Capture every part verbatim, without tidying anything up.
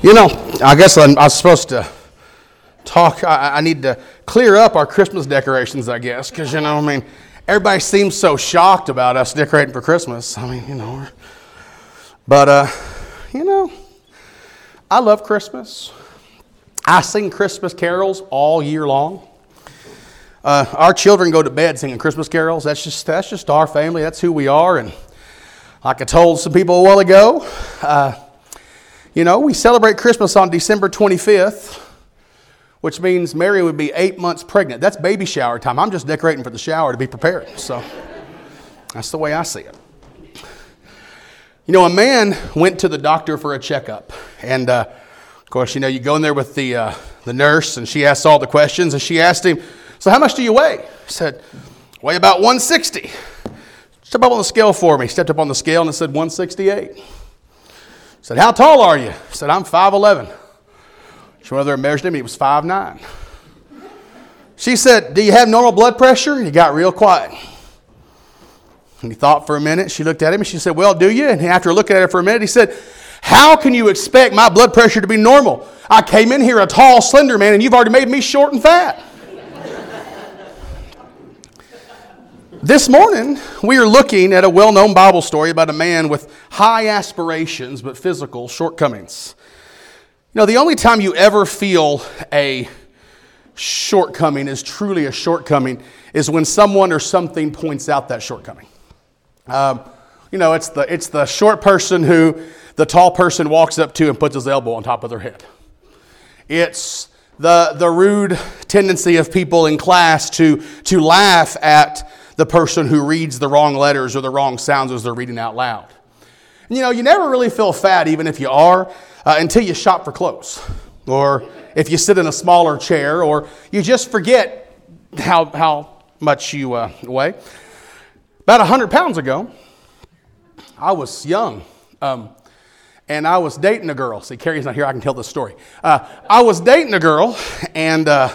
You know, I guess I'm, I was supposed to talk. I, I need to clear up our Christmas decorations, I guess, because, you know, I mean, everybody seems so shocked about us decorating for Christmas. I mean, you know, we're, but, uh, you know, I love Christmas. I sing Christmas carols all year long. Uh, our children go to bed singing Christmas carols. That's just that's just our family. That's who we are. And like I told some people a while ago, uh, you know, we celebrate Christmas on December twenty-fifth, which means Mary would be eight months pregnant. That's baby shower time. I'm just decorating for the shower to be prepared. So that's the way I see it. You know, a man went to the doctor for a checkup. And, uh, of course, you know, you go in there with the, uh, the nurse, and she asks all the questions. And she asked him, "So how much do you weigh?" He said, "Weigh about one sixty. "Step up on the scale for me." He stepped up on the scale, and it said one sixty-eight. He said, "How tall are you?" He said, "I'm five eleven. She went over there and measured him. He was five nine. She said, "Do you have normal blood pressure?" And he got real quiet. And he thought for a minute. She looked at him and she said, "Well, do you?" And after looking at her for a minute, he said, "How can you expect my blood pressure to be normal? I came in here a tall, slender man, and you've already made me short and fat." This morning, we are looking at a well-known Bible story about a man with high aspirations but physical shortcomings. You know, the only time you ever feel a shortcoming is truly a shortcoming is when someone or something points out that shortcoming. Um, you know, it's the it's the short person who the tall person walks up to and puts his elbow on top of their head. It's the the rude tendency of people in class to to laugh at the person who reads the wrong letters or the wrong sounds as they're reading out loud. And, you know, you never really feel fat, even if you are. Uh, until you shop for clothes, or if you sit in a smaller chair, or you just forget how how much you uh, weigh. About one hundred pounds ago, I was young, um, and I was dating a girl. See, Carrie's not here. I can tell this story. Uh, I was dating a girl and uh,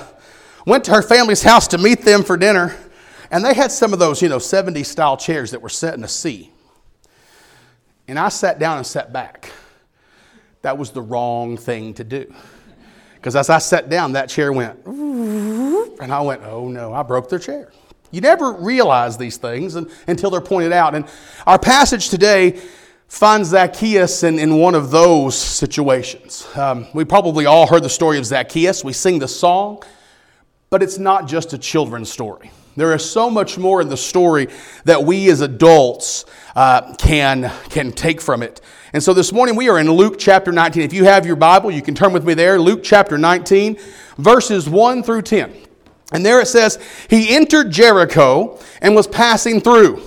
went to her family's house to meet them for dinner, and they had some of those, you know, seventies-style chairs that were set in a C. And I sat down and sat back. That was the wrong thing to do. Because as I sat down, that chair went, and I went, oh no, I broke their chair. You never realize these things until they're pointed out. And our passage today finds Zacchaeus in, in one of those situations. Um, we probably all heard the story of Zacchaeus. We sing the song, but it's not just a children's story. There is so much more in the story that we as adults uh, can, can take from it. And so this morning we are in Luke chapter nineteen. If you have your Bible, you can turn with me there. Luke chapter nineteen, verses one through ten. And there it says, "He entered Jericho and was passing through.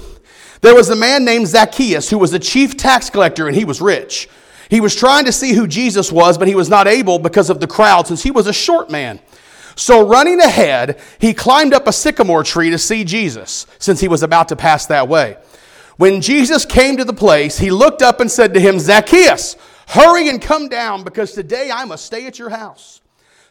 There was a man named Zacchaeus who was a chief tax collector, and he was rich. He was trying to see who Jesus was, but he was not able because of the crowd, since he was a short man. So running ahead, he climbed up a sycamore tree to see Jesus, since he was about to pass that way. When Jesus came to the place, he looked up and said to him, 'Zacchaeus, hurry and come down, because today I must stay at your house.'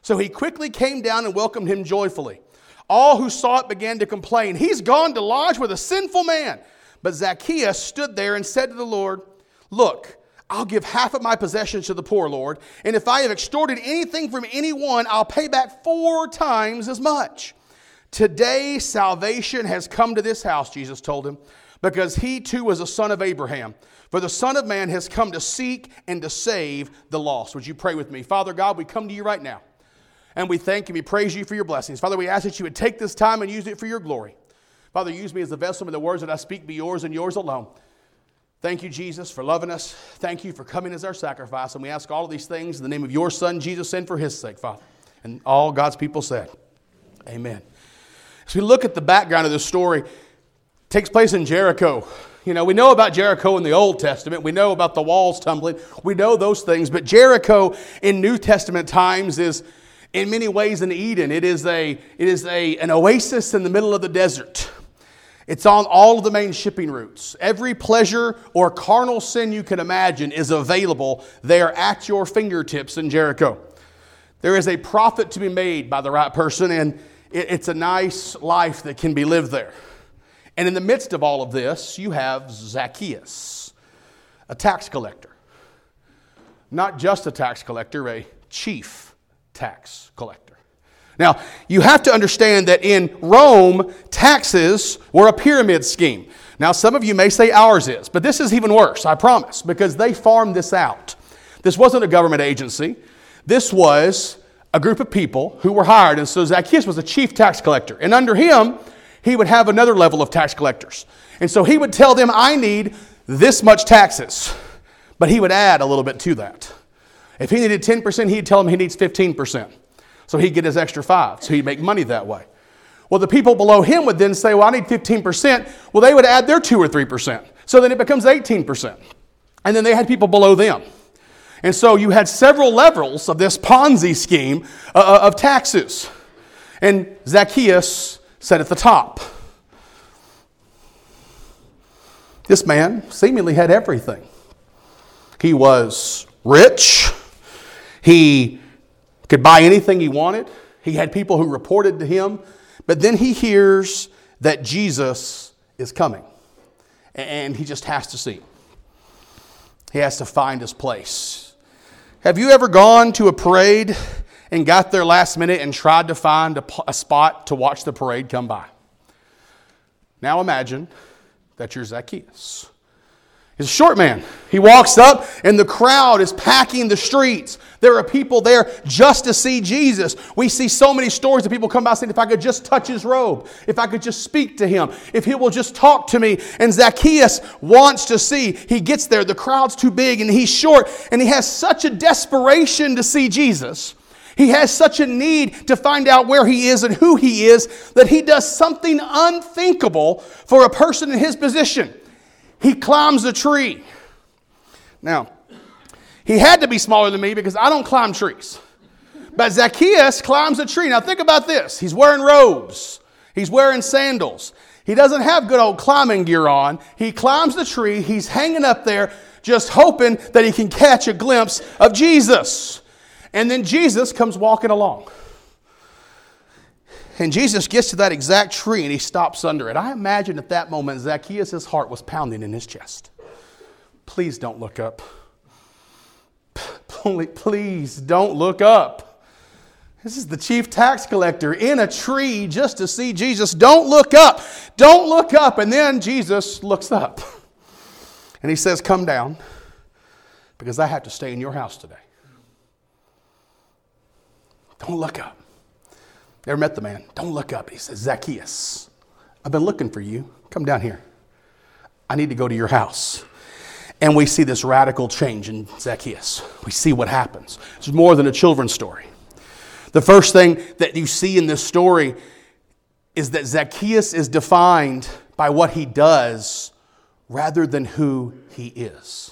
So he quickly came down and welcomed him joyfully. All who saw it began to complain, 'He's gone to lodge with a sinful man.' But Zacchaeus stood there and said to the Lord, 'Look, I'll give half of my possessions to the poor, Lord, and if I have extorted anything from anyone, I'll pay back four times as much.' 'Today salvation has come to this house,' Jesus told him, 'because he too was a son of Abraham. For the Son of Man has come to seek and to save the lost.'" Would you pray with me? Father God, we come to you right now, and we thank you, we praise you for your blessings. Father, we ask that you would take this time and use it for your glory. Father, use me as the vessel, and the words that I speak be yours and yours alone. Thank you, Jesus, for loving us. Thank you for coming as our sacrifice. And we ask all of these things in the name of your Son, Jesus, and for his sake, Father. And all God's people said, amen. As we look at the background of this story, it takes place in Jericho. You know, we know about Jericho in the Old Testament. We know about the walls tumbling. We know those things. But Jericho in New Testament times is, in many ways, an Eden. It is a, it is a, an oasis in the middle of the desert. It's on all of the main shipping routes. Every pleasure or carnal sin you can imagine is available there at your fingertips in Jericho. There is a profit to be made by the right person, and it's a nice life that can be lived there. And in the midst of all of this, you have Zacchaeus, a tax collector. not just a tax collector, a chief tax collector. Now, you have to understand that in Rome, taxes were a pyramid scheme. Now, some of you may say ours is, but this is even worse, I promise, because they farmed this out. This wasn't a government agency. This was a group of people who were hired, and so Zacchaeus was a chief tax collector. And under him, he would have another level of tax collectors. And so he would tell them, I need this much taxes, but he would add a little bit to that. If he needed ten percent, he'd tell them he needs fifteen percent. So he'd get his extra five, so he'd make money that way. Well, the people below him would then say, well, I need fifteen percent. Well, they would add their two or three percent. So then it becomes eighteen percent. And then they had people below them. And so you had several levels of this Ponzi scheme uh, of taxes. And Zacchaeus sat at the top. This man seemingly had everything. He was rich. He could buy anything he wanted. He had people who reported to him. But then he hears that Jesus is coming. And he just has to see him. He has to find his place. Have you ever gone to a parade and got there last minute and tried to find a, a spot to watch the parade come by? Now imagine that you're Zacchaeus. He's a short man. He walks up and the crowd is packing the streets. There are people there just to see Jesus. We see so many stories of people come by saying, if I could just touch his robe, if I could just speak to him, if he will just talk to me. And Zacchaeus wants to see. He gets there. The crowd's too big and he's short. And he has such a desperation to see Jesus. He has such a need to find out where he is and who he is that he does something unthinkable for a person in his position. He climbs a tree. Now, he had to be smaller than me because I don't climb trees. But Zacchaeus climbs a tree. Now think about this. He's wearing robes. He's wearing sandals. He doesn't have good old climbing gear on. He climbs the tree. He's hanging up there just hoping that he can catch a glimpse of Jesus. And then Jesus comes walking along. And Jesus gets to that exact tree and he stops under it. I imagine at that moment Zacchaeus' heart was pounding in his chest. Please don't look up. Please don't look up. This is the chief tax collector in a tree just to see Jesus. Don't look up. Don't look up. And then Jesus looks up. And he says, come down because I have to stay in your house today. Don't look up. Never met the man. Don't look up. He says, Zacchaeus, I've been looking for you. Come down here. I need to go to your house. And we see this radical change in Zacchaeus. We see what happens. It's more than a children's story. The first thing that you see in this story is that Zacchaeus is defined by what he does rather than who he is.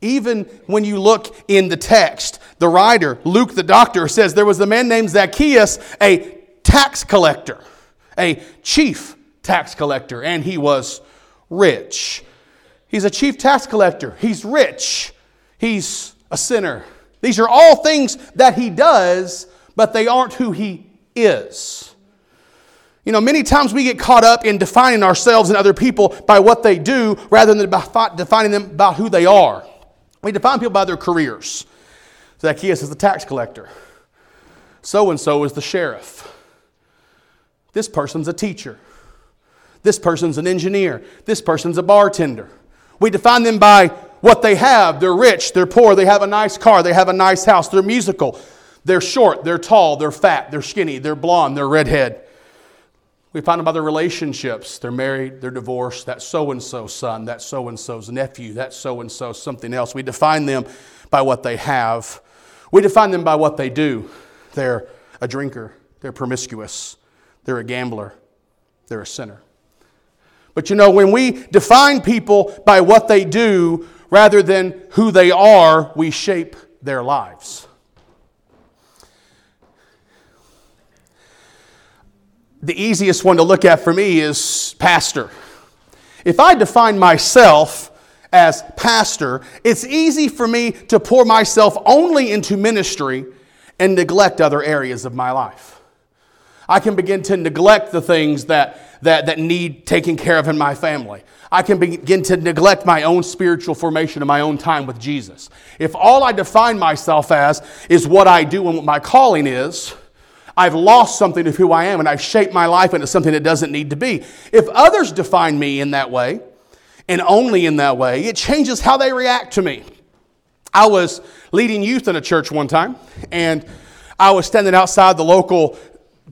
Even when you look in the text, the writer, Luke the doctor, says there was a man named Zacchaeus, a tax collector, a chief tax collector, and he was rich. He's a chief tax collector. He's rich. He's a sinner. These are all things that he does, but they aren't who he is. You know, many times we get caught up in defining ourselves and other people by what they do rather than by defining them by who they are. We define people by their careers. Zacchaeus is the tax collector. So-and-so is the sheriff. This person's a teacher. This person's an engineer. This person's a bartender. We define them by what they have. They're rich. They're poor. They have a nice car. They have a nice house. They're musical. They're short. They're tall. They're fat. They're skinny. They're blonde. They're redhead. We find them by their relationships. They're married, they're divorced, that's so-and-so's son, that's so-and-so's nephew, that's so-and-so's something else. We define them by what they have. We define them by what they do. They're a drinker, they're promiscuous, they're a gambler, they're a sinner. But you know, when we define people by what they do rather than who they are, we shape their lives. The easiest one to look at for me is pastor. If I define myself as pastor, it's easy for me to pour myself only into ministry and neglect other areas of my life. I can begin to neglect the things that, that, that need taking care of in my family. I can begin to neglect my own spiritual formation and my own time with Jesus. If all I define myself as is what I do and what my calling is, I've lost something of who I am, and I've shaped my life into something that doesn't need to be. If others define me in that way, and only in that way, it changes how they react to me. I was leading youth in a church one time, and I was standing outside the local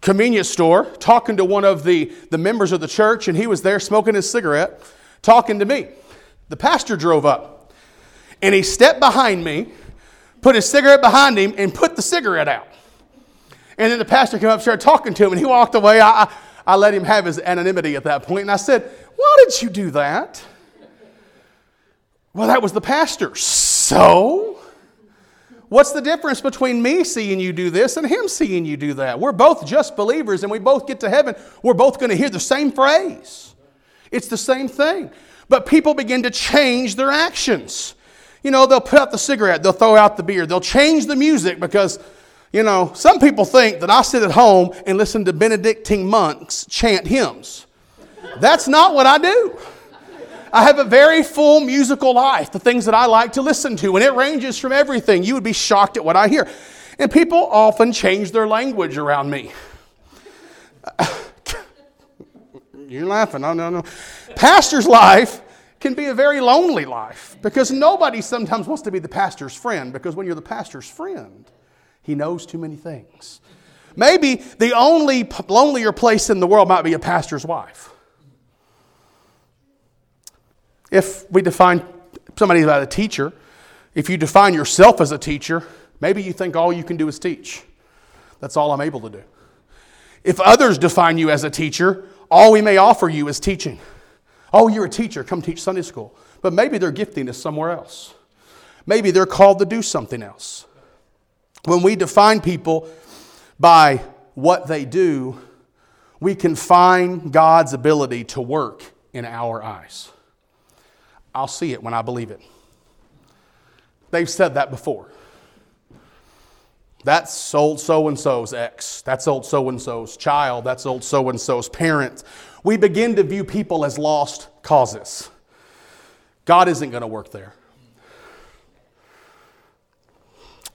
convenience store talking to one of the, the members of the church, and he was there smoking his cigarette, talking to me. The pastor drove up, and he stepped behind me, put his cigarette behind him, and put the cigarette out. And then the pastor came up and started talking to him, and he walked away. I, I, I let him have his anonymity at that point, and I said, "Why did you do that?" "Well, that was the pastor." "So? What's the difference between me seeing you do this and him seeing you do that? We're both just believers, and we both get to heaven. We're both going to hear the same phrase. It's the same thing." But people begin to change their actions. You know, they'll put out the cigarette. They'll throw out the beer. They'll change the music because, you know, some people think that I sit at home and listen to Benedictine monks chant hymns. That's not what I do. I have a very full musical life, the things that I like to listen to, and it ranges from everything. You would be shocked at what I hear. And people often change their language around me. You're laughing. No, no, no. Pastor's life can be a very lonely life because nobody sometimes wants to be the pastor's friend, because when you're the pastor's friend, he knows too many things. Maybe the only lonelier place in the world might be a pastor's wife. If we define somebody as a teacher, if you define yourself as a teacher, maybe you think all you can do is teach. That's all I'm able to do. If others define you as a teacher, all we may offer you is teaching. Oh, you're a teacher. Come teach Sunday school. But maybe their gifting is somewhere else. Maybe they're called to do something else. When we define people by what they do, we can find God's ability to work in our eyes. I'll see it when I believe it. They've said that before. That's old so-and-so's ex. That's old so-and-so's child. That's old so-and-so's parent. We begin to view people as lost causes. God isn't going to work there.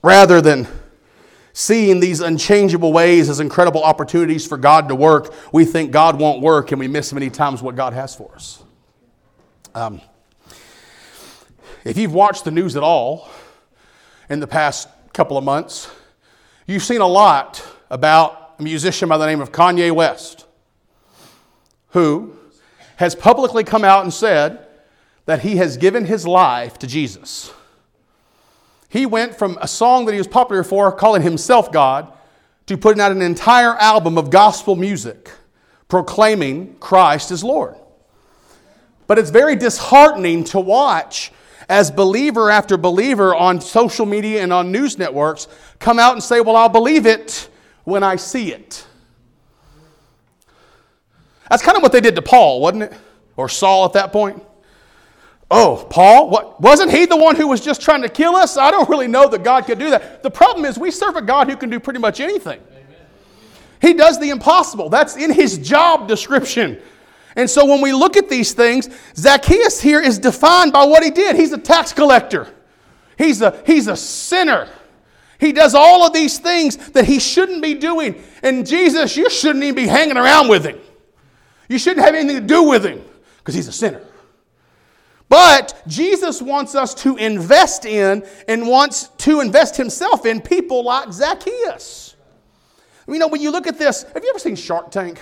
Rather than seeing these unchangeable ways as incredible opportunities for God to work, we think God won't work, and we miss many times what God has for us. Um... If you've watched the news at all in the past couple of months, you've seen a lot about a musician by the name of Kanye West, who has publicly come out and said that he has given his life to Jesus. He went from a song that he was popular for, calling himself God, to putting out an entire album of gospel music proclaiming Christ as Lord. But it's very disheartening to watch as believer after believer on social media and on news networks come out and say, "Well, I'll believe it when I see it." That's kind of what they did to Paul, wasn't it? Or Saul at that point. "Oh, Paul, what, wasn't he the one who was just trying to kill us? I don't really know that God could do that." The problem is we serve a God who can do pretty much anything. Amen. He does the impossible. That's in his job description. And so when we look at these things, Zacchaeus here is defined by what he did. He's a tax collector. He's a, he's a sinner. He does all of these things that he shouldn't be doing. And Jesus, you shouldn't even be hanging around with him. You shouldn't have anything to do with him because he's a sinner. But Jesus wants us to invest in and wants to invest himself in people like Zacchaeus. You know, when you look at this, have you ever seen Shark Tank?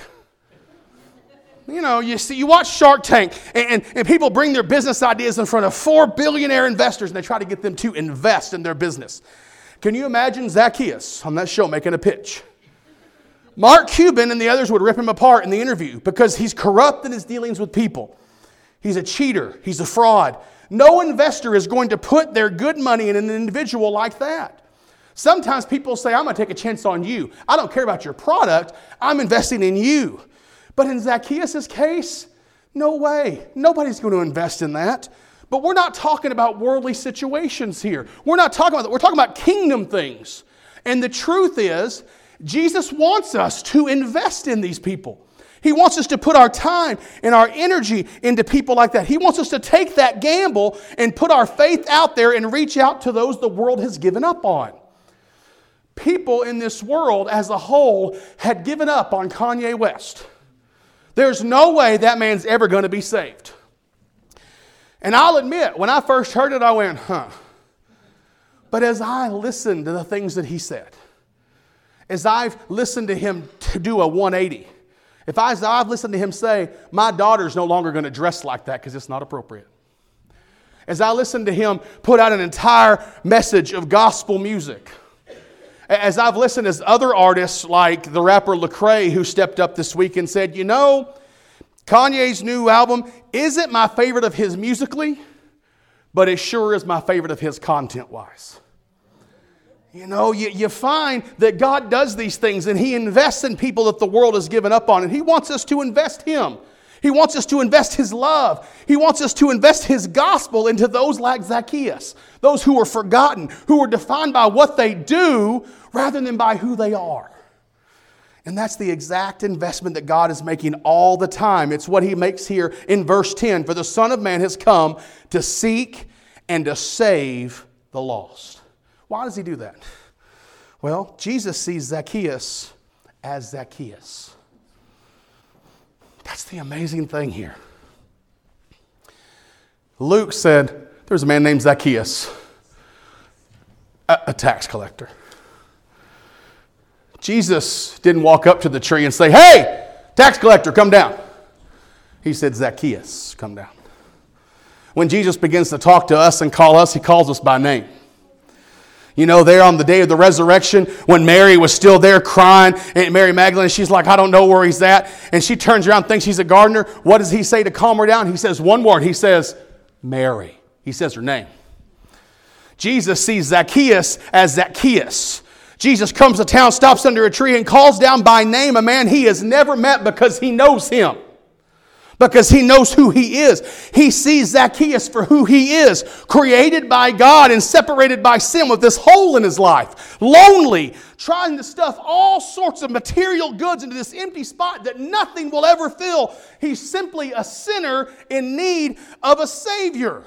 You know, you see, you watch Shark Tank, and, and, and people bring their business ideas in front of four billionaire investors, and they try to get them to invest in their business. Can you imagine Zacchaeus on that show making a pitch? Mark Cuban and the others would rip him apart in the interview because he's corrupt in his dealings with people. He's a cheater. He's a fraud. No investor is going to put their good money in an individual like that. Sometimes people say, "I'm going to take a chance on you. I don't care about your product. I'm investing in you." But in Zacchaeus' case, no way. Nobody's going to invest in that. But we're not talking about worldly situations here. We're not talking about that. We're talking about kingdom things. And the truth is, Jesus wants us to invest in these people. He wants us to put our time and our energy into people like that. He wants us to take that gamble and put our faith out there and reach out to those the world has given up on. People in this world as a whole had given up on Kanye West. There's no way that man's ever going to be saved. And I'll admit, when I first heard it, I went, huh. But as I listened to the things that he said, as I've listened to him to do a one eighty, if I, as I've listened to him say, my daughter's no longer going to dress like that because it's not appropriate. As I listened to him put out an entire message of gospel music. As I've listened as other artists like the rapper Lecrae, who stepped up this week and said, you know, Kanye's new album isn't my favorite of his musically, but it sure is my favorite of his content-wise. You know, you, you find that God does these things and he invests in people that the world has given up on. And he wants us to invest him. He wants us to invest his love. He wants us to invest his gospel into those like Zacchaeus. Those who are forgotten, who are defined by what they do rather than by who they are. And that's the exact investment that God is making all the time. It's what he makes here in verse ten. For the Son of Man has come to seek and to save the lost. Why does he do that? Well, Jesus sees Zacchaeus as Zacchaeus. That's the amazing thing here. Luke said, there's a man named Zacchaeus, a, a tax collector. Jesus didn't walk up to the tree and say, hey, tax collector, come down. He said, Zacchaeus, come down. When Jesus begins to talk to us and call us, he calls us by name. You know, there on the day of the resurrection, when Mary was still there crying, and Mary Magdalene, she's like, I don't know where he's at. And she turns around, thinks he's a gardener. What does he say to calm her down? He says one word. He says, Mary. He says her name. Jesus sees Zacchaeus as Zacchaeus. Jesus comes to town, stops under a tree, and calls down by name a man he has never met because he knows him. Because he knows who he is. He sees Zacchaeus for who he is, created by God and separated by sin with this hole in his life. Lonely, trying to stuff all sorts of material goods into this empty spot that nothing will ever fill. He's simply a sinner in need of a Savior.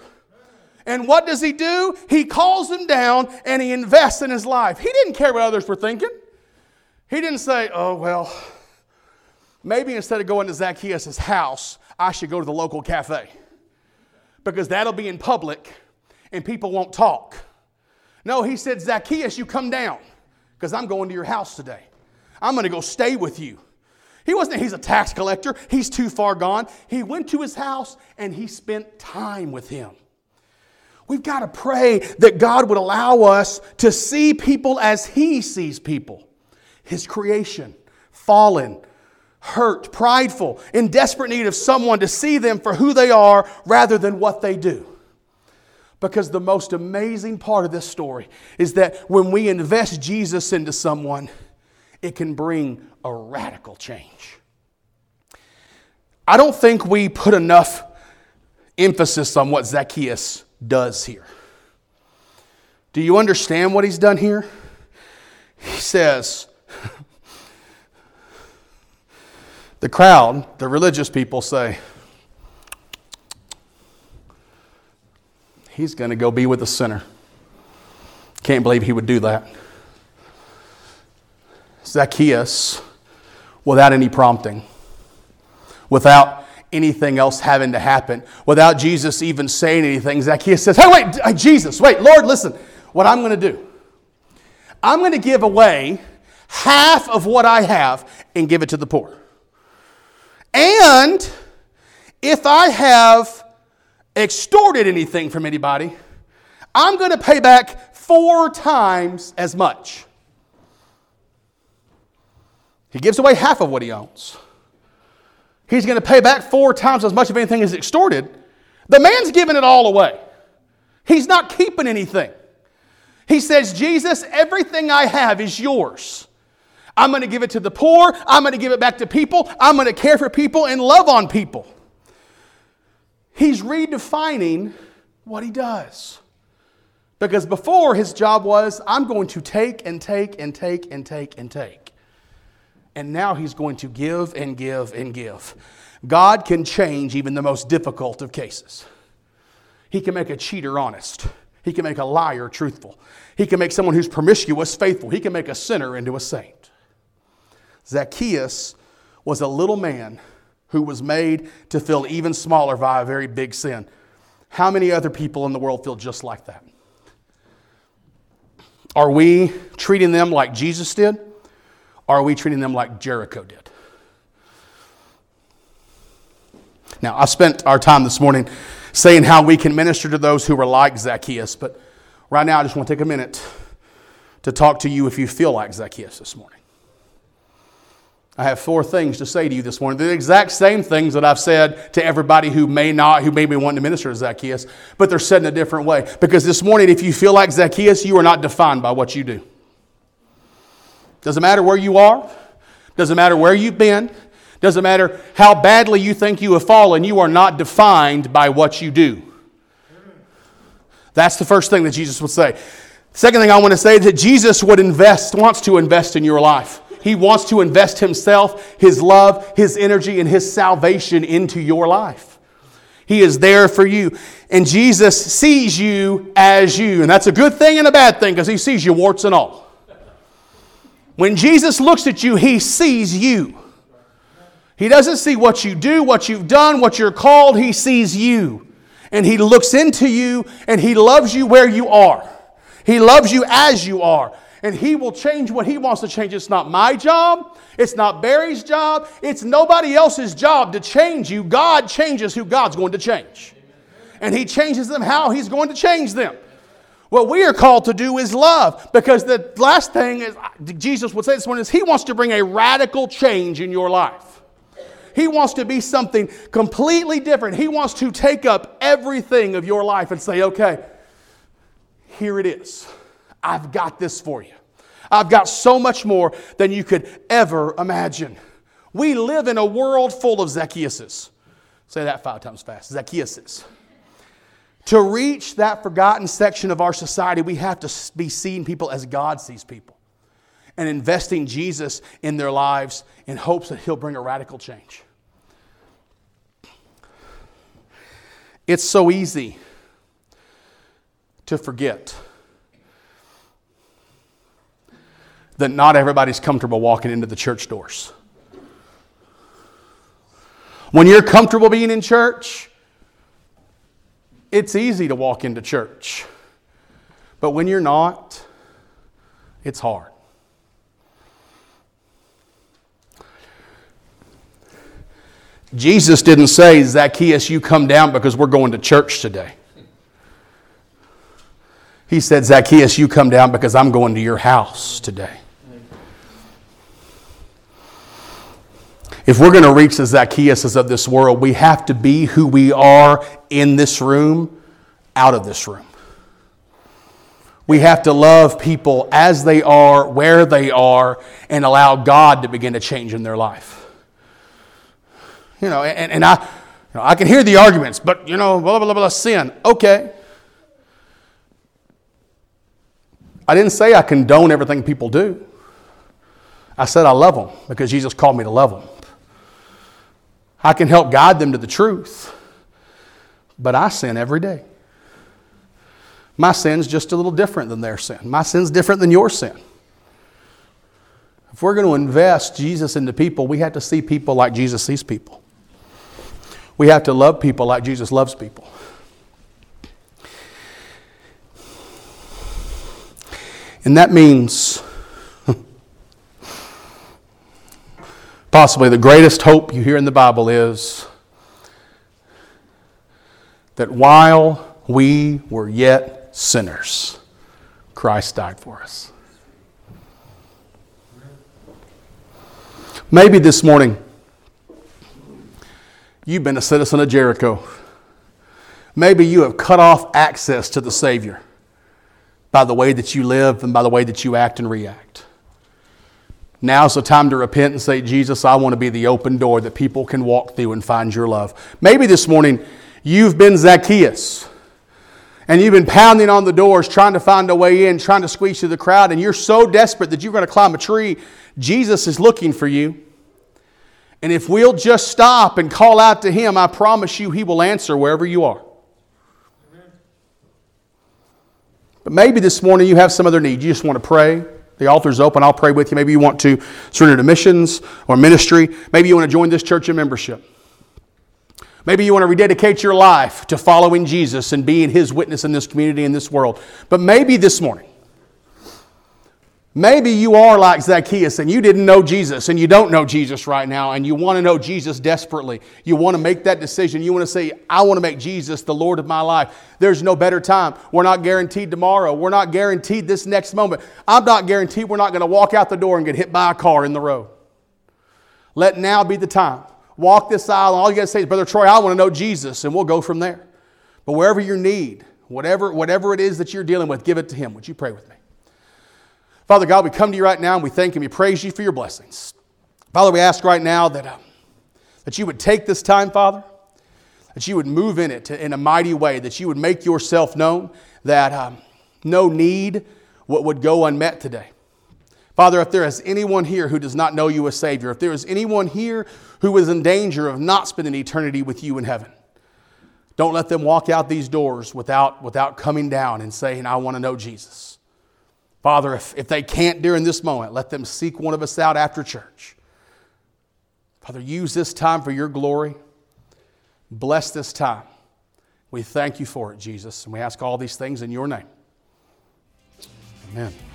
And what does he do? He calls him down and he invests in his life. He didn't care what others were thinking. He didn't say, oh, well, maybe instead of going to Zacchaeus' house, I should go to the local cafe because that'll be in public and people won't talk. No, he said, Zacchaeus, you come down because I'm going to your house today. I'm going to go stay with you. He wasn't, he's a tax collector. He's too far gone. He went to his house and he spent time with him. We've got to pray that God would allow us to see people as he sees people. His creation, fallen, hurt, prideful, in desperate need of someone to see them for who they are rather than what they do. Because the most amazing part of this story is that when we invest Jesus into someone, it can bring a radical change. I don't think we put enough emphasis on what Zacchaeus does here. Do you understand what he's done here? He says, the crowd, the religious people say, he's going to go be with a sinner. Can't believe he would do that. Zacchaeus, without any prompting, without anything else having to happen, without Jesus even saying anything, Zacchaeus says, hey, wait, Jesus, wait, Lord, listen, what I'm going to do, I'm going to give away half of what I have and give it to the poor. And if I have extorted anything from anybody, I'm going to pay back four times as much. He gives away half of what he owns. He's going to pay back four times as much of anything as extorted. The man's giving it all away. He's not keeping anything. He says, Jesus, everything I have is yours. I'm going to give it to the poor. I'm going to give it back to people. I'm going to care for people and love on people. He's redefining what he does. Because before his job was, I'm going to take and take and take and take and take. And now he's going to give and give and give. God can change even the most difficult of cases. He can make a cheater honest. He can make a liar truthful. He can make someone who's promiscuous faithful. He can make a sinner into a saint. Zacchaeus was a little man who was made to feel even smaller by a very big sin. How many other people in the world feel just like that? Are we treating them like Jesus did? Are we treating them like Jericho did? Now, I spent our time this morning saying how we can minister to those who are like Zacchaeus, but right now I just want to take a minute to talk to you if you feel like Zacchaeus this morning. I have four things to say to you this morning. The exact same things that I've said to everybody who may not, who may be wanting to minister to Zacchaeus, but they're said in a different way. Because this morning, if you feel like Zacchaeus, you are not defined by what you do. Doesn't matter where you are. Doesn't matter where you've been. Doesn't matter how badly you think you have fallen. You are not defined by what you do. That's the first thing that Jesus would say. Second thing I want to say is that Jesus would invest, wants to invest in your life. He wants to invest himself, his love, his energy, and his salvation into your life. He is there for you. And Jesus sees you as you. And that's a good thing and a bad thing because he sees you warts and all. When Jesus looks at you, he sees you. He doesn't see what you do, what you've done, what you're called. He sees you. And he looks into you and he loves you where you are. He loves you as you are. And he will change what he wants to change. It's not my job. It's not Barry's job. It's nobody else's job to change you. God changes who God's going to change. And he changes them how he's going to change them. What we are called to do is love. Because the last thing is, Jesus would say this morning is he wants to bring a radical change in your life. He wants to be something completely different. He wants to take up everything of your life and say, okay, here it is. I've got this for you. I've got so much more than you could ever imagine. We live in a world full of Zacchaeuses. Say that five times fast. Zacchaeuses. To reach that forgotten section of our society, we have to be seeing people as God sees people and investing Jesus in their lives in hopes that he'll bring a radical change. It's so easy to forget that not everybody's comfortable walking into the church doors. When you're comfortable being in church, it's easy to walk into church. But when you're not, it's hard. Jesus didn't say, Zacchaeus, you come down because we're going to church today. He said, Zacchaeus, you come down because I'm going to your house today. If we're going to reach the Zacchaeuses of this world, we have to be who we are in this room, out of this room. We have to love people as they are, where they are, and allow God to begin to change in their life. You know, and, and I, you know, I can hear the arguments, but you know, blah, blah, blah, sin. Okay. I didn't say I condone everything people do. I said I love them because Jesus called me to love them. I can help guide them to the truth, but I sin every day. My sin's just a little different than their sin. My sin's different than your sin. If we're going to invest Jesus into people, we have to see people like Jesus sees people. We have to love people like Jesus loves people. And that means possibly the greatest hope you hear in the Bible is that while we were yet sinners, Christ died for us. Maybe this morning you've been a citizen of Jericho. Maybe you have cut off access to the Savior by the way that you live and by the way that you act and react. Now's the time to repent and say, Jesus, I want to be the open door that people can walk through and find your love. Maybe this morning you've been Zacchaeus and you've been pounding on the doors trying to find a way in, trying to squeeze through the crowd, and you're so desperate that you're going to climb a tree, Jesus is looking for you. And if we'll just stop and call out to Him, I promise you He will answer wherever you are. Amen. But maybe this morning you have some other need. You just want to pray. The altar's open. I'll pray with you. Maybe you want to surrender to missions or ministry. Maybe you want to join this church in membership. Maybe you want to rededicate your life to following Jesus and being His witness in this community, in this world. But maybe this morning, maybe you are like Zacchaeus and you didn't know Jesus and you don't know Jesus right now and you want to know Jesus desperately. You want to make that decision. You want to say, I want to make Jesus the Lord of my life. There's no better time. We're not guaranteed tomorrow. We're not guaranteed this next moment. I'm not guaranteed we're not going to walk out the door and get hit by a car in the road. Let now be the time. Walk this aisle. All you got to say is, Brother Troy, I want to know Jesus, and we'll go from there. But wherever your need, whatever, whatever it is that you're dealing with, give it to Him. Would you pray with me? Father God, we come to You right now, and we thank You, we praise You for Your blessings. Father, we ask right now that, uh, that You would take this time, Father, that You would move in it in a mighty way, that You would make Yourself known, that um, no need would go unmet today. Father, if there is anyone here who does not know You as Savior, if there is anyone here who is in danger of not spending eternity with You in heaven, don't let them walk out these doors without, without coming down and saying, I want to know Jesus. Father, if, if they can't during this moment, let them seek one of us out after church. Father, use this time for Your glory. Bless this time. We thank You for it, Jesus, and we ask all these things in Your name. Amen.